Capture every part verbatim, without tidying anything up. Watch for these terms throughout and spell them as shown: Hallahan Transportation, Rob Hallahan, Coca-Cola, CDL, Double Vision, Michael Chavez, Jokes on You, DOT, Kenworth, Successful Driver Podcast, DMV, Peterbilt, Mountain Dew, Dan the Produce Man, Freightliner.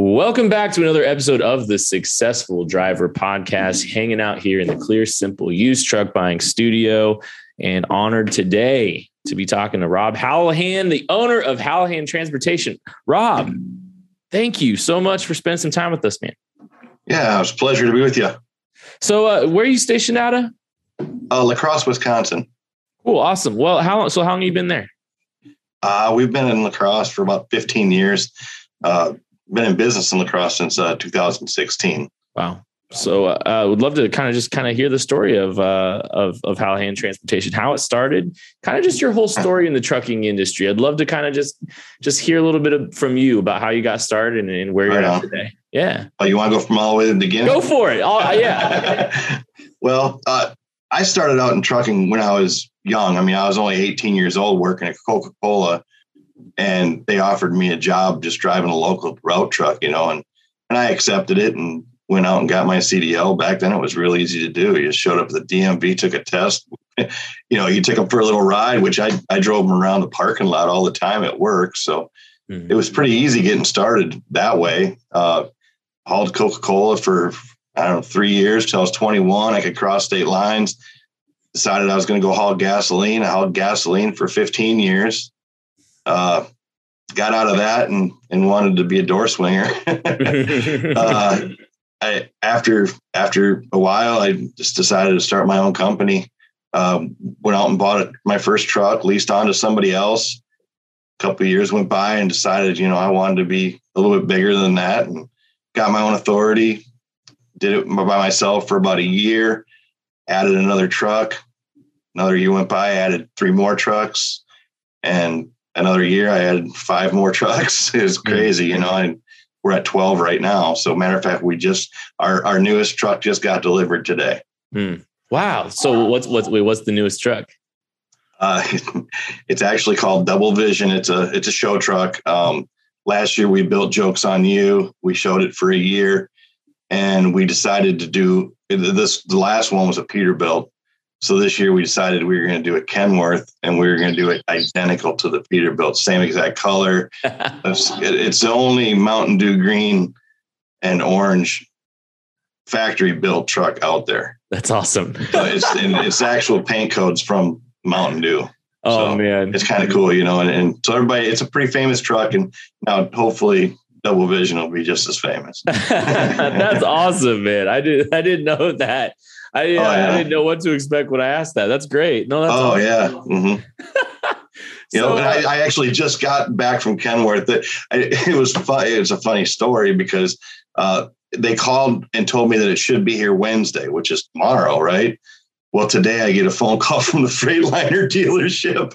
Welcome back to another episode of the Successful Driver Podcast, hanging out here in the Clear Simple Used Truck Buying Studio, and honored today to be talking to Rob Hallahan, the owner of Hallahan Transportation. Rob, thank you so much for spending some time with us, man. Yeah, it was a pleasure to be with you. So uh, where are you stationed out of? Uh, La Crosse, Wisconsin. Cool. Awesome. Well, how long, so how long have you been there? Uh, we've been in La Crosse for about fifteen years. Uh, Been in business in La Crosse since uh, two thousand sixteen. Wow! So uh, I would love to kind of just kind of hear the story of uh, of of Hallahan Transportation, how it started, kind of just your whole story in the trucking industry. I'd love to kind of just just hear a little bit of, from you about how you got started and, and where right you're at today. Yeah. Oh, you want to go from all the way to the beginning? Go for it. All, yeah. Well, uh, I started out in trucking when I was young. I mean, I was only eighteen years old working at Coca-Cola. And they offered me a job just driving a local route truck, you know, and, and I accepted it and went out and got my C D L. Back then it was real easy to do. You just showed up at the D M V, took a test, you know, you took them for a little ride, which I, I drove them around the parking lot all the time at work. So mm-hmm. It was pretty easy getting started that way. Uh, hauled Coca-Cola for, I don't know, three years till I was twenty-one. I could cross state lines, decided I was going to go haul gasoline. I hauled gasoline for fifteen years. Uh, got out of that and, and wanted to be a door swinger. uh, I, after, after a while, I just decided to start my own company. Um, went out and bought my first truck, leased on to somebody else. A couple of years went by and decided, you know, I wanted to be a little bit bigger than that, and got my own authority, did it by myself for about a year, added another truck. Another year went by, added three more trucks, and another year, I had five more trucks. It was crazy, you know, and we're at twelve right now. So matter of fact, we just, our, our newest truck just got delivered today. Mm. Wow. So what's, what's, what's the newest truck? Uh, it's actually called Double Vision. It's a, it's a show truck. Um, last year we built Jokes on You. We showed it for a year, and we decided to do this. The last one was a Peterbilt. So this year we decided we were going to do a Kenworth, and we were going to do it identical to the Peterbilt, same exact color. It's the only Mountain Dew green and orange factory built truck out there. That's awesome. So it's, it's actual paint codes from Mountain Dew. Oh so man, it's kind of cool, you know, and, and so everybody, it's a pretty famous truck, and now hopefully Double Vision will be just as famous. That's awesome, man. I did. I didn't know that. I, oh, yeah. I didn't know what to expect when I asked that. That's great. No, that's oh awesome. Yeah. Mm-hmm. You so, know, and I, I actually just got back from Kenworth. That it, it was fun. It was a funny story because uh, they called and told me that it should be here Wednesday, which is tomorrow, right? Well, today I get a phone call from the Freightliner dealership,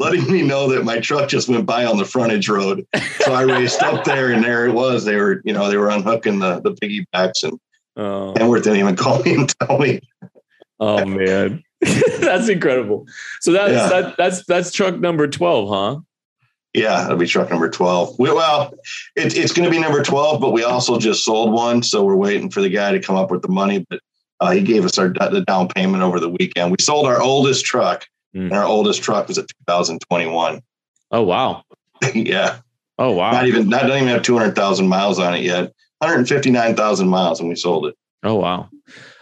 letting me know that my truck just went by on the frontage road. So I raced up there, and there it was. They were, you know, they were unhooking the the piggybacks and. Oh. Kenworth didn't even call me and tell me. Oh man, that's incredible. So that's yeah. that, that's that's truck number twelve, huh? Yeah, that'll be truck number twelve. We, well, it, it's going to be number twelve, but we also just sold one, so we're waiting for the guy to come up with the money. But uh, he gave us our the down payment over the weekend. We sold our oldest truck, mm. and our oldest truck was a two thousand twenty-one. Oh wow! Yeah. Oh wow! Not even not don't even have two hundred thousand miles on it yet. one hundred fifty-nine thousand miles, and we sold it. Oh, wow.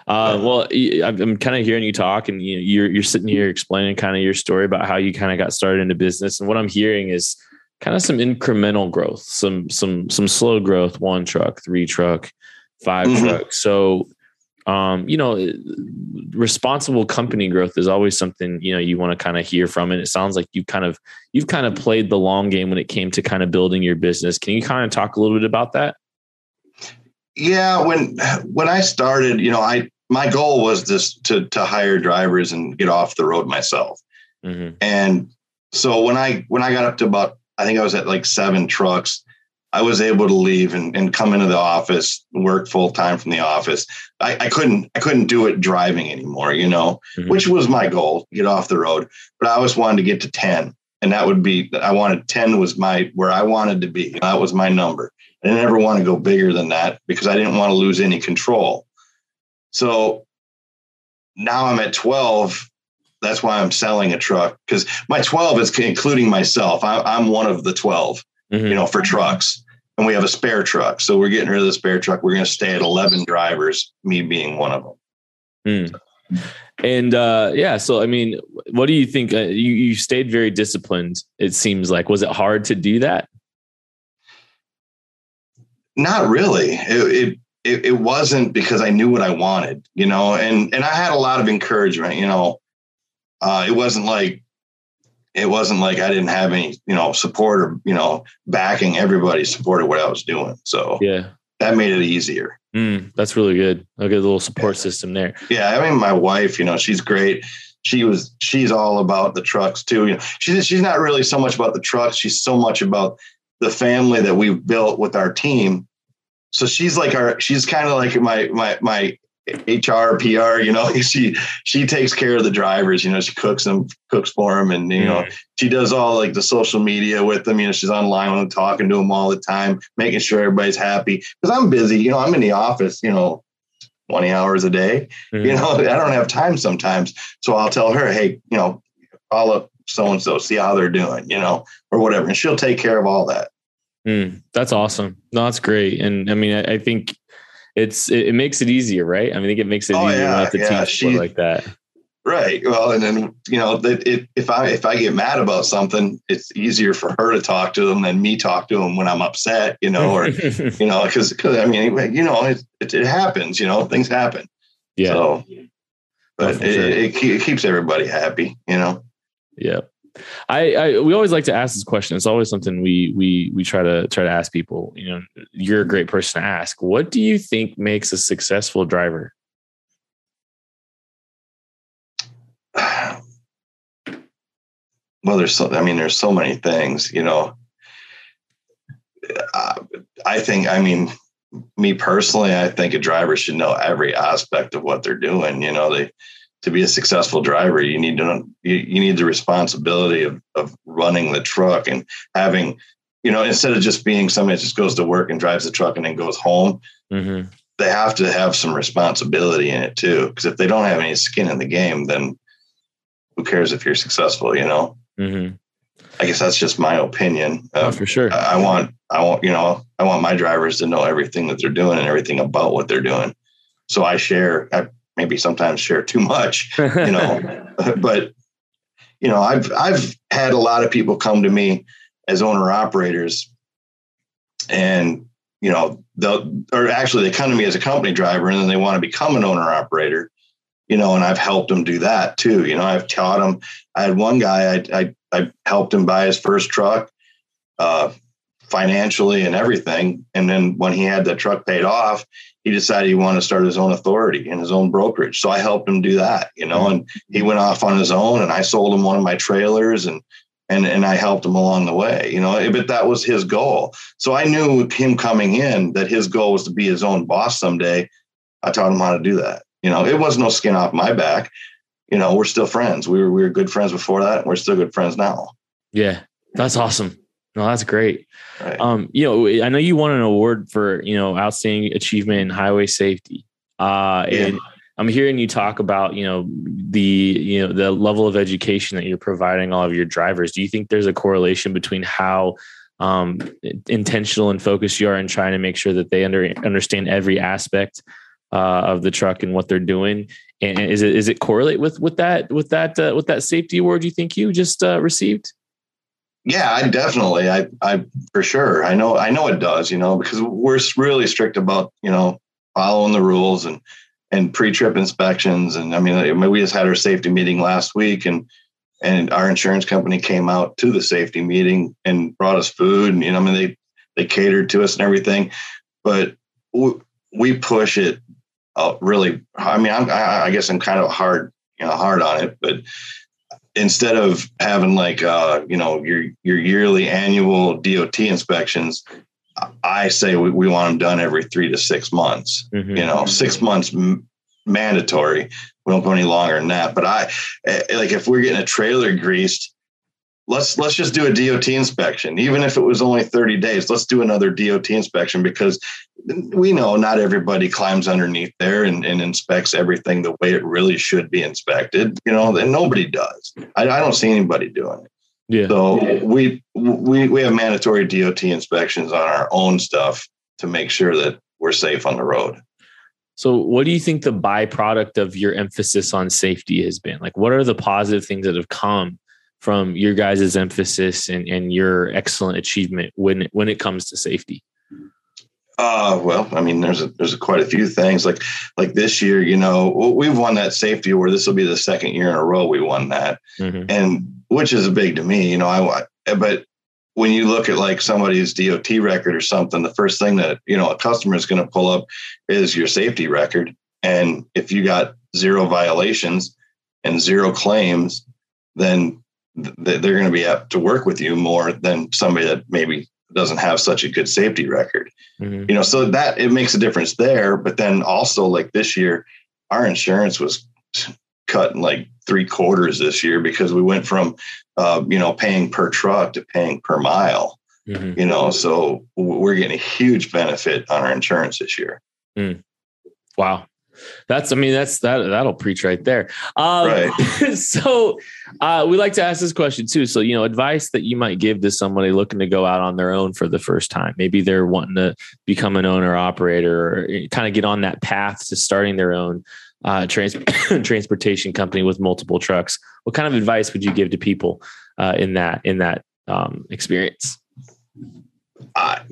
Uh, well, I'm kind of hearing you talk, and you know, you're, you're sitting here explaining kind of your story about how you kind of got started into business. And what I'm hearing is kind of some incremental growth, some, some, some slow growth, one truck, three truck, five mm-hmm. trucks. So, um, you know, responsible company growth is always something, you know, you want to kind of hear from. And it sounds like you kind of, you've kind of played the long game when it came to kind of building your business. Can you kind of talk a little bit about that? Yeah, when when I started, you know, I my goal was this to to hire drivers and get off the road myself. Mm-hmm. And so when I when I got up to about, I think I was at like seven trucks, I was able to leave and, and come into the office, work full time from the office. I, I couldn't I couldn't do it driving anymore, you know, mm-hmm. which was my goal, get off the road. But I always wanted to get to ten, and that would be I wanted ten was my where I wanted to be. That was my number. I didn't ever want to go bigger than that because I didn't want to lose any control. So now I'm at twelve. That's why I'm selling a truck, because my twelve is including myself. I, I'm one of the twelve, mm-hmm. you know, for trucks. and we have a spare truck. So we're getting rid of the spare truck. We're going to stay at eleven drivers, me being one of them. Mm. And uh, yeah, so, I mean, what do you think? Uh, you, you stayed very disciplined, it seems like. Was it hard to do that? Not really. It, it It, it wasn't, because I knew what I wanted, you know, and, and I had a lot of encouragement, you know, uh, it wasn't like, it wasn't like I didn't have any, you know, support or, you know, backing. Everybody supported what I was doing. So yeah, that made it easier. Mm, that's really good. I'll get a little support yeah. system there. Yeah. I mean, my wife, you know, she's great. She was, she's all about the trucks too. You know, she's, she's not really so much about the trucks. She's so much about the family that we've built with our team. So she's like our, she's kind of like my, my, my H R, P R, you know, she, she takes care of the drivers, you know, she cooks them, cooks for them. And, you mm. know, she does all like the social media with them, you know, she's online with them, talking to them all the time, making sure everybody's happy, because I'm busy, you know, I'm in the office, you know, twenty hours a day, mm. you know, I don't have time sometimes. So I'll tell her, hey, you know, call up so-and-so, see how they're doing, you know, or whatever. And she'll take care of all that. Mm, that's awesome. No, that's great. And I mean, I, I think it's, it, it makes it easier, right? I mean, I think it makes it oh, easier yeah, not to yeah, teach people like that. Right. Well, and then, you know, it, it, if I, if I get mad about something, it's easier for her to talk to them than me talk to them when I'm upset, you know, or, you know, cause, cause I mean, you know, it, it, it happens, you know, things happen. Yeah. So, but oh, it, sure. it, it keeps everybody happy, you know? Yeah. I, I, we always like to ask this question. It's always something we, we, we try to try to ask people, you know, you're a great person to ask. What do you think makes a successful driver? Well, there's so, I mean, there's so many things, you know, I, I think, I mean, me personally, I think a driver should know every aspect of what they're doing. You know, they, to be a successful driver, you need to you, you need the responsibility of, of running the truck and having, you know, instead of just being somebody that just goes to work and drives the truck and then goes home, mm-hmm. they have to have some responsibility in it too. Because if they don't have any skin in the game, then who cares if you're successful, you know? Mm-hmm. I guess that's just my opinion. Oh, um, for sure. I, I want, I want, you know, I want my drivers to know everything that they're doing and everything about what they're doing. So I share, I, maybe sometimes share too much, you know, but, you know, I've, I've had a lot of people come to me as owner operators and, you know, they'll, or actually they come to me as a company driver and then they want to become an owner operator, you know, and I've helped them do that too. You know, I've taught them. I had one guy, I, I, I helped him buy his first truck, uh, financially and everything. And then when he had that truck paid off, he decided he wanted to start his own authority and his own brokerage. So I helped him do that, you know, and he went off on his own and I sold him one of my trailers and, and, and I helped him along the way, you know, but that was his goal. So I knew with him coming in that his goal was to be his own boss someday. I taught him how to do that. You know, it was no skin off my back. You know, we're still friends. We were, we were good friends before that. And we're still good friends now. Yeah. That's awesome. No, that's great. Right. Um, you know, I know you won an award for, you know, outstanding achievement in highway safety. Uh, yeah. And I'm hearing you talk about, you know, the, you know, the level of education that you're providing all of your drivers. Do you think there's a correlation between how um, intentional and focused you are in trying to make sure that they under, understand every aspect uh, of the truck and what they're doing? And is it, is it correlate with, with that, with that, uh, with that safety award you think you just uh, received? Yeah, I definitely, I, I, for sure. I know, I know it does, you know, because we're really strict about, you know, following the rules and, and pre-trip inspections. And I mean, I mean, we just had our safety meeting last week and, and our insurance company came out to the safety meeting and brought us food and, you know, I mean, they, they catered to us and everything, but we, we push it out really. I mean, I'm, I, I guess I'm kind of hard, you know, hard on it, but instead of having like, uh, you know, your, your yearly annual D O T inspections, I say we, we want them done every three to six months, mm-hmm. you know, mm-hmm. six months m- mandatory. We don't go any longer than that. But I like, if we're getting a trailer greased, let's, let's just do a D O T inspection. Even if it was only thirty days, let's do another D O T inspection because we know not everybody climbs underneath there and, and inspects everything the way it really should be inspected. You know, and nobody does. I, I don't see anybody doing it. Yeah. So yeah. we we we have mandatory D O T inspections on our own stuff to make sure that we're safe on the road. So what do you think the byproduct of your emphasis on safety has been? Like, what are the positive things that have come from your guys' emphasis and, and your excellent achievement when, when it comes to safety? Uh, well, I mean, there's a, there's a quite a few things like, like this year, you know, we've won that safety award. This will be the second year in a row we won that. Mm-hmm. And which is big to me, you know, I, but when you look at like somebody's D O T record or something, the first thing that, you know, a customer is going to pull up is your safety record. And if you got zero violations and zero claims, then th- they're going to be apt to work with you more than somebody that maybe doesn't have such a good safety record. Mm-hmm. You know, so that it makes a difference there. But then also like this year, our insurance was cut in like three quarters this year because we went from, uh, you know, paying per truck to paying per mile, mm-hmm. you know, so we're getting a huge benefit on our insurance this year. Mm. Wow. That's, I mean, that's, that, that'll preach right there. Um, right. so, uh, we like to ask this question too. So, you know, advice that you might give to somebody looking to go out on their own for the first time, maybe they're wanting to become an owner operator or kind of get on that path to starting their own, uh, trans- transportation company with multiple trucks. What kind of advice would you give to people, uh, in that, in that, um, experience? I,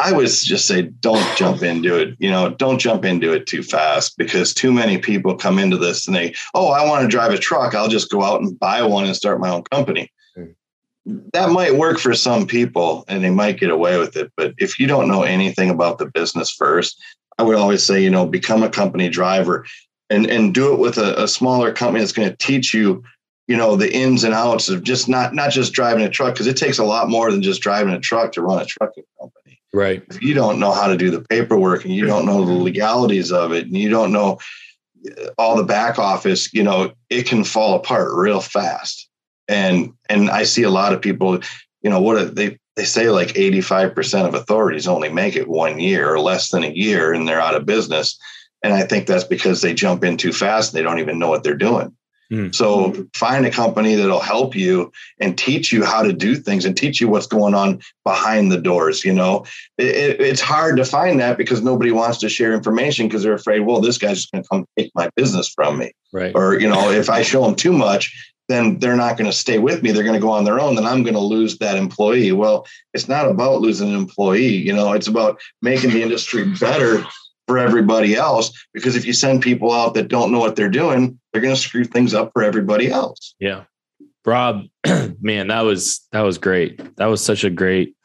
I would just say, don't jump into it. You know, don't jump into it too fast because too many people come into this and they, oh, I want to drive a truck. I'll just go out and buy one and start my own company. Mm. That might work for some people and they might get away with it. But if you don't know anything about the business first, I would always say, you know, become a company driver and, and do it with a, a smaller company that's going to teach you, you know, the ins and outs of just not, not just driving a truck. Cause it takes a lot more than just driving a truck to run a trucking company. Right. If you don't know how to do the paperwork and you don't know the legalities of it and you don't know all the back office, you know, it can fall apart real fast. And, and I see a lot of people, you know, what they, they say like eighty-five percent of authorities only make it one year or less than a year and they're out of business. And I think that's because they jump in too fast. And they don't even know what they're doing. So find a company that'll help you and teach you how to do things and teach you what's going on behind the doors. You know, it, it, it's hard to find that because nobody wants to share information because they're afraid, well, this guy's just going to come take my business from me. Right. Or, you know, if I show them too much, then they're not going to stay with me. They're going to go on their own. Then I'm going to lose that employee. Well, it's not about losing an employee. You know, it's about making the industry better for everybody else, because if you send people out that don't know what they're doing, they're going to screw things up for everybody else. Yeah. Rob, man, that was, that was great. That was such a great,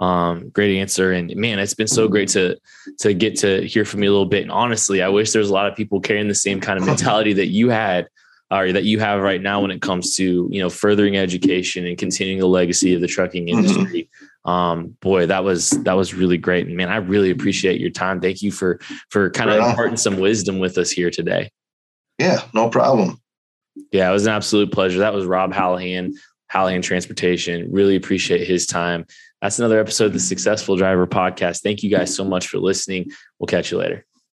um, great answer. And man, it's been so great to, to get to hear from you a little bit. And honestly, I wish there's a lot of people carrying the same kind of mentality that you had or that you have right now when it comes to, you know, furthering education and continuing the legacy of the trucking industry. Mm-hmm. Um, boy, that was, that was really great. And man, I really appreciate your time. Thank you for, for kind of imparting some wisdom with us here today. Yeah, no problem. Yeah. It was an absolute pleasure. That was Rob Hallahan, Hallahan Transportation. Really appreciate his time. That's another episode of the Successful Driver Podcast. Thank you guys so much for listening. We'll catch you later.